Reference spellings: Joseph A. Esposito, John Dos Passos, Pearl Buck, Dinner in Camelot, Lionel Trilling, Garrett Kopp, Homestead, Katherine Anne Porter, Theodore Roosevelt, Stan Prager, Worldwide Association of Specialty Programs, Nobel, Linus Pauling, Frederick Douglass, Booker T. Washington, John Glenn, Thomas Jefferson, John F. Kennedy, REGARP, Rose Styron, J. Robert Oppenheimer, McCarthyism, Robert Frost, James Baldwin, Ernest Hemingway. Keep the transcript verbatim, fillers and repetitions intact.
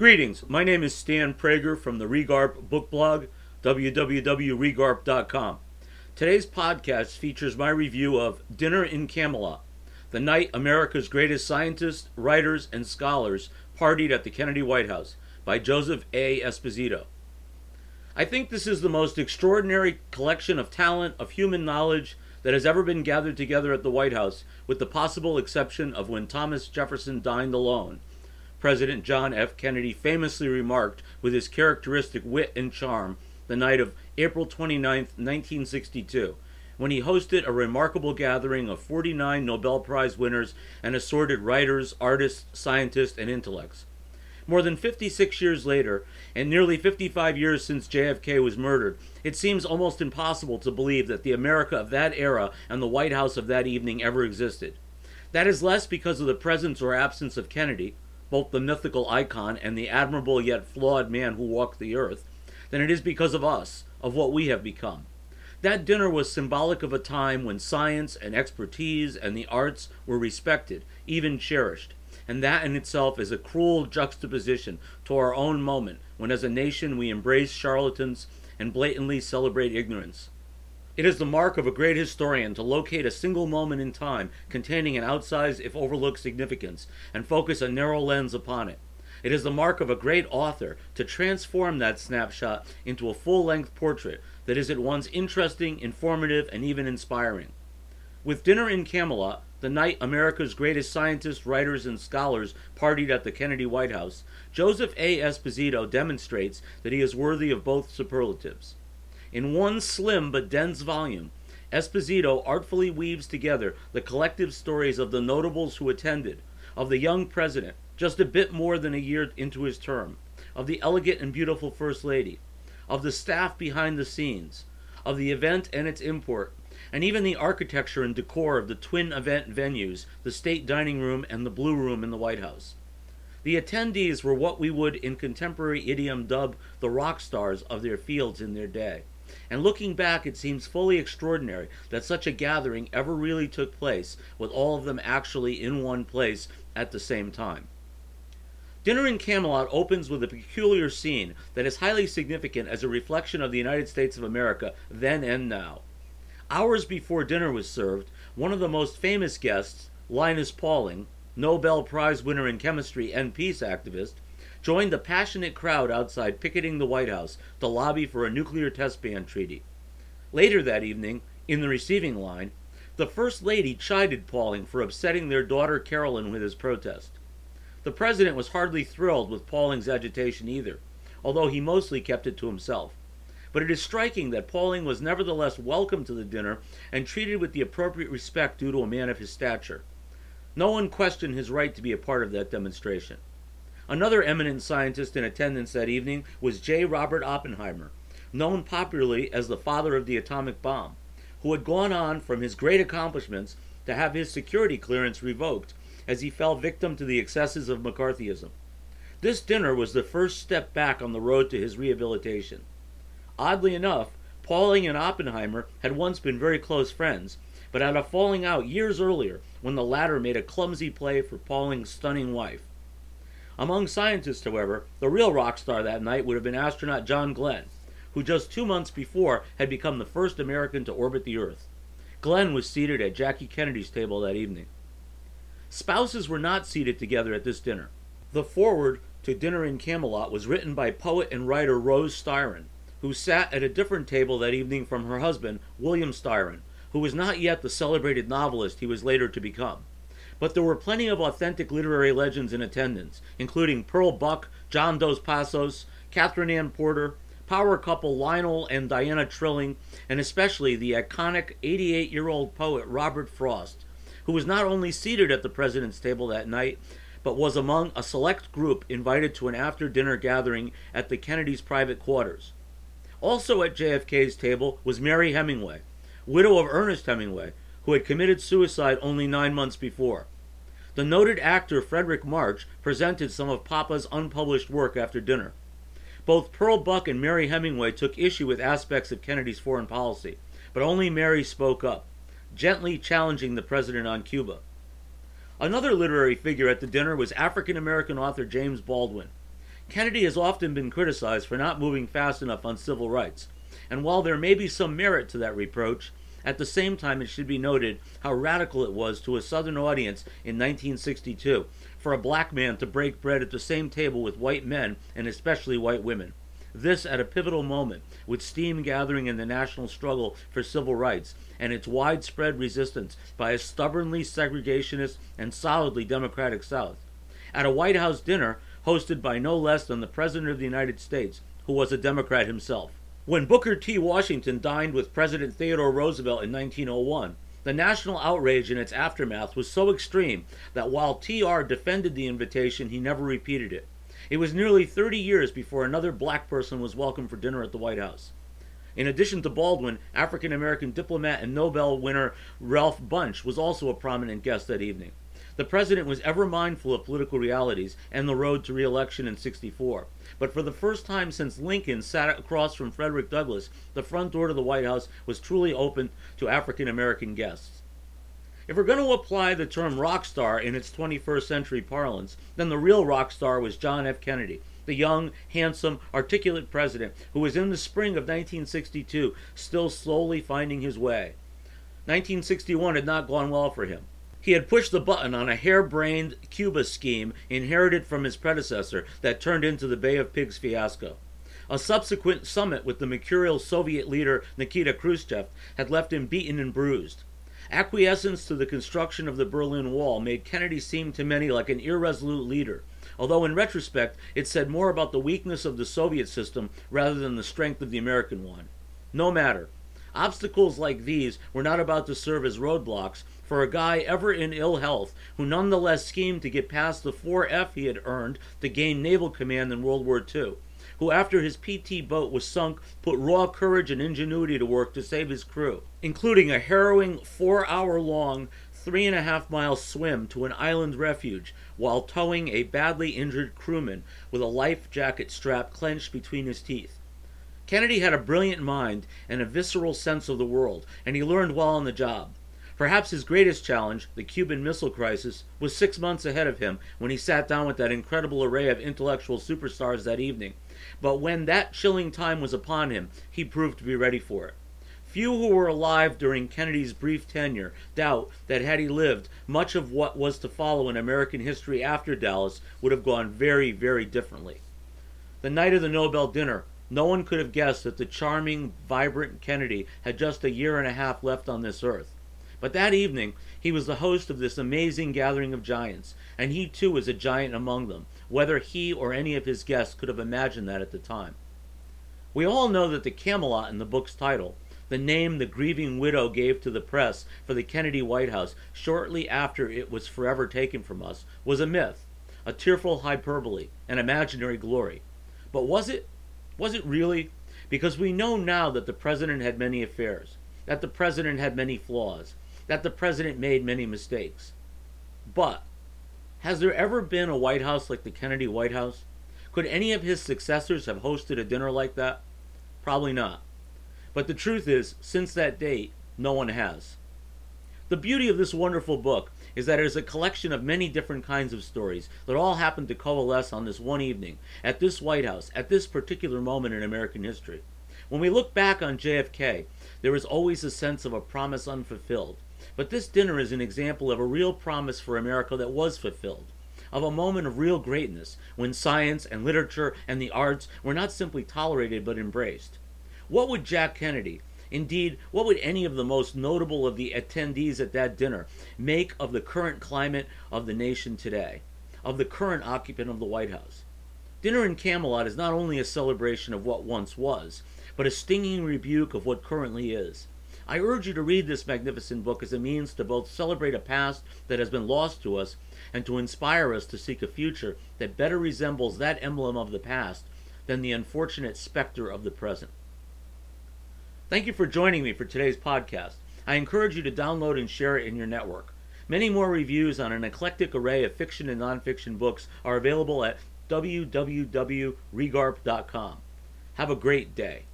Greetings, my name is Stan Prager from the REGARP book blog, w w w dot regarp dot com. Today's podcast features my review of Dinner in Camelot, the night America's greatest scientists, writers, and scholars partied at the Kennedy White House, by Joseph A. Esposito. I think this is the most extraordinary collection of talent, of human knowledge, that has ever been gathered together at the White House, with the possible exception of when Thomas Jefferson dined alone. President John F. Kennedy famously remarked with his characteristic wit and charm the night of April twenty-ninth, nineteen sixty-two, when he hosted a remarkable gathering of forty-nine Nobel Prize winners and assorted writers, artists, scientists, and intellects. More than fifty-six years later, and nearly fifty-five years since J F K was murdered, it seems almost impossible to believe that the America of that era and the White House of that evening ever existed. That is less because of the presence or absence of Kennedy, both the mythical icon and the admirable yet flawed man who walked the earth, than it is because of us, of what we have become. That dinner was symbolic of a time when science and expertise and the arts were respected, even cherished, and that in itself is a cruel juxtaposition to our own moment, when as a nation we embrace charlatans and blatantly celebrate ignorance. It is the mark of a great historian to locate a single moment in time containing an outsized, if overlooked, significance, and focus a narrow lens upon it. It is the mark of a great author to transform that snapshot into a full-length portrait that is at once interesting, informative, and even inspiring. With Dinner in Camelot, the night America's greatest scientists, writers, and scholars partied at the Kennedy White House, Joseph A. Esposito demonstrates that he is worthy of both superlatives. In one slim but dense volume, Esposito artfully weaves together the collective stories of the notables who attended, of the young president, just a bit more than a year into his term, of the elegant and beautiful First Lady, of the staff behind the scenes, of the event and its import, and even the architecture and decor of the twin event venues, the State Dining Room and the Blue Room in the White House. The attendees were what we would in contemporary idiom dub the rock stars of their fields in their day. And looking back, it seems fully extraordinary that such a gathering ever really took place, with all of them actually in one place at the same time. Dinner in Camelot opens with a peculiar scene that is highly significant as a reflection of the United States of America then and now. Hours before dinner was served, one of the most famous guests, Linus Pauling, Nobel Prize winner in chemistry and peace activist, joined the passionate crowd outside picketing the White House to lobby for a nuclear test ban treaty. Later that evening, in the receiving line, the First Lady chided Pauling for upsetting their daughter Carolyn with his protest. The president was hardly thrilled with Pauling's agitation either, although he mostly kept it to himself. But it is striking that Pauling was nevertheless welcomed to the dinner and treated with the appropriate respect due to a man of his stature. No one questioned his right to be a part of that demonstration. Another eminent scientist in attendance that evening was J. Robert Oppenheimer, known popularly as the father of the atomic bomb, who had gone on from his great accomplishments to have his security clearance revoked as he fell victim to the excesses of McCarthyism. This dinner was the first step back on the road to his rehabilitation. Oddly enough, Pauling and Oppenheimer had once been very close friends, but had a falling out years earlier when the latter made a clumsy play for Pauling's stunning wife. Among scientists, however, the real rock star that night would have been astronaut John Glenn, who just two months before had become the first American to orbit the Earth. Glenn was seated at Jackie Kennedy's table that evening. Spouses were not seated together at this dinner. The foreword to Dinner in Camelot was written by poet and writer Rose Styron, who sat at a different table that evening from her husband, William Styron, who was not yet the celebrated novelist he was later to become. But there were plenty of authentic literary legends in attendance, including Pearl Buck, John Dos Passos, Katherine Anne Porter, power couple Lionel and Diana Trilling, and especially the iconic eighty-eight-year-old poet Robert Frost, who was not only seated at the president's table that night, but was among a select group invited to an after-dinner gathering at the Kennedys' private quarters. Also at J F K's table was Mary Hemingway, widow of Ernest Hemingway, who had committed suicide only nine months before. The noted actor Frederick March presented some of Papa's unpublished work after dinner. Both Pearl Buck and Mary Hemingway took issue with aspects of Kennedy's foreign policy, but only Mary spoke up, gently challenging the president on Cuba. Another literary figure at the dinner was African-American author James Baldwin. Kennedy has often been criticized for not moving fast enough on civil rights, and while there may be some merit to that reproach, at the same time it should be noted how radical it was to a Southern audience in nineteen sixty-two for a black man to break bread at the same table with white men and especially white women. This at a pivotal moment, with steam gathering in the national struggle for civil rights and its widespread resistance by a stubbornly segregationist and solidly Democratic South. At a White House dinner hosted by no less than the President of the United States, who was a Democrat himself. When Booker T. Washington dined with President Theodore Roosevelt in nineteen oh one, the national outrage and its aftermath was so extreme that while T R defended the invitation, he never repeated it. It was nearly thirty years before another black person was welcomed for dinner at the White House. In addition to Baldwin, African-American diplomat and Nobel winner Ralph Bunche was also a prominent guest that evening. The president was ever mindful of political realities and the road to re-election in sixty-four. But for the first time since Lincoln sat across from Frederick Douglass, the front door to the White House was truly open to African-American guests. If we're going to apply the term rock star in its twenty-first century parlance, then the real rock star was John F. Kennedy, the young, handsome, articulate president who was in the spring of nineteen sixty-two still slowly finding his way. nineteen sixty-one had not gone well for him. He had pushed the button on a harebrained Cuba scheme inherited from his predecessor that turned into the Bay of Pigs fiasco. A subsequent summit with the mercurial Soviet leader Nikita Khrushchev had left him beaten and bruised. Acquiescence to the construction of the Berlin Wall made Kennedy seem to many like an irresolute leader, although in retrospect it said more about the weakness of the Soviet system rather than the strength of the American one. No matter. Obstacles like these were not about to serve as roadblocks for a guy ever in ill health who nonetheless schemed to get past the four F he had earned to gain naval command in World War Two, who after his P T boat was sunk put raw courage and ingenuity to work to save his crew, including a harrowing four-hour-long, three-and-a-half-mile swim to an island refuge while towing a badly injured crewman with a life jacket strap clenched between his teeth. Kennedy had a brilliant mind and a visceral sense of the world, and he learned well on the job. Perhaps his greatest challenge, the Cuban Missile Crisis, was six months ahead of him when he sat down with that incredible array of intellectual superstars that evening. But when that chilling time was upon him, he proved to be ready for it. Few who were alive during Kennedy's brief tenure doubt that had he lived, much of what was to follow in American history after Dallas would have gone very, very differently. The night of the Nobel dinner, no one could have guessed that the charming, vibrant Kennedy had just a year and a half left on this earth. But that evening, he was the host of this amazing gathering of giants, and he too was a giant among them, whether he or any of his guests could have imagined that at the time. We all know that the Camelot in the book's title, the name the grieving widow gave to the press for the Kennedy White House shortly after it was forever taken from us, was a myth, a tearful hyperbole, an imaginary glory. But was it? Was it really? Because we know now that the president had many affairs, that the president had many flaws, that the president made many mistakes. But has there ever been a White House like the Kennedy White House? Could any of his successors have hosted a dinner like that? Probably not. But the truth is, since that date, no one has. The beauty of this wonderful book is that it is a collection of many different kinds of stories that all happened to coalesce on this one evening, at this White House, at this particular moment in American history. When we look back on J F K, there is always a sense of a promise unfulfilled. But this dinner is an example of a real promise for America that was fulfilled, of a moment of real greatness, when science and literature and the arts were not simply tolerated but embraced. What would Jack Kennedy, indeed, what would any of the most notable of the attendees at that dinner make of the current climate of the nation today, of the current occupant of the White House? Dinner in Camelot is not only a celebration of what once was, but a stinging rebuke of what currently is. I urge you to read this magnificent book as a means to both celebrate a past that has been lost to us and to inspire us to seek a future that better resembles that emblem of the past than the unfortunate specter of the present. Thank you for joining me for today's podcast. I encourage you to download and share it in your network. Many more reviews on an eclectic array of fiction and nonfiction books are available at w w w dot regarp dot com. Have a great day.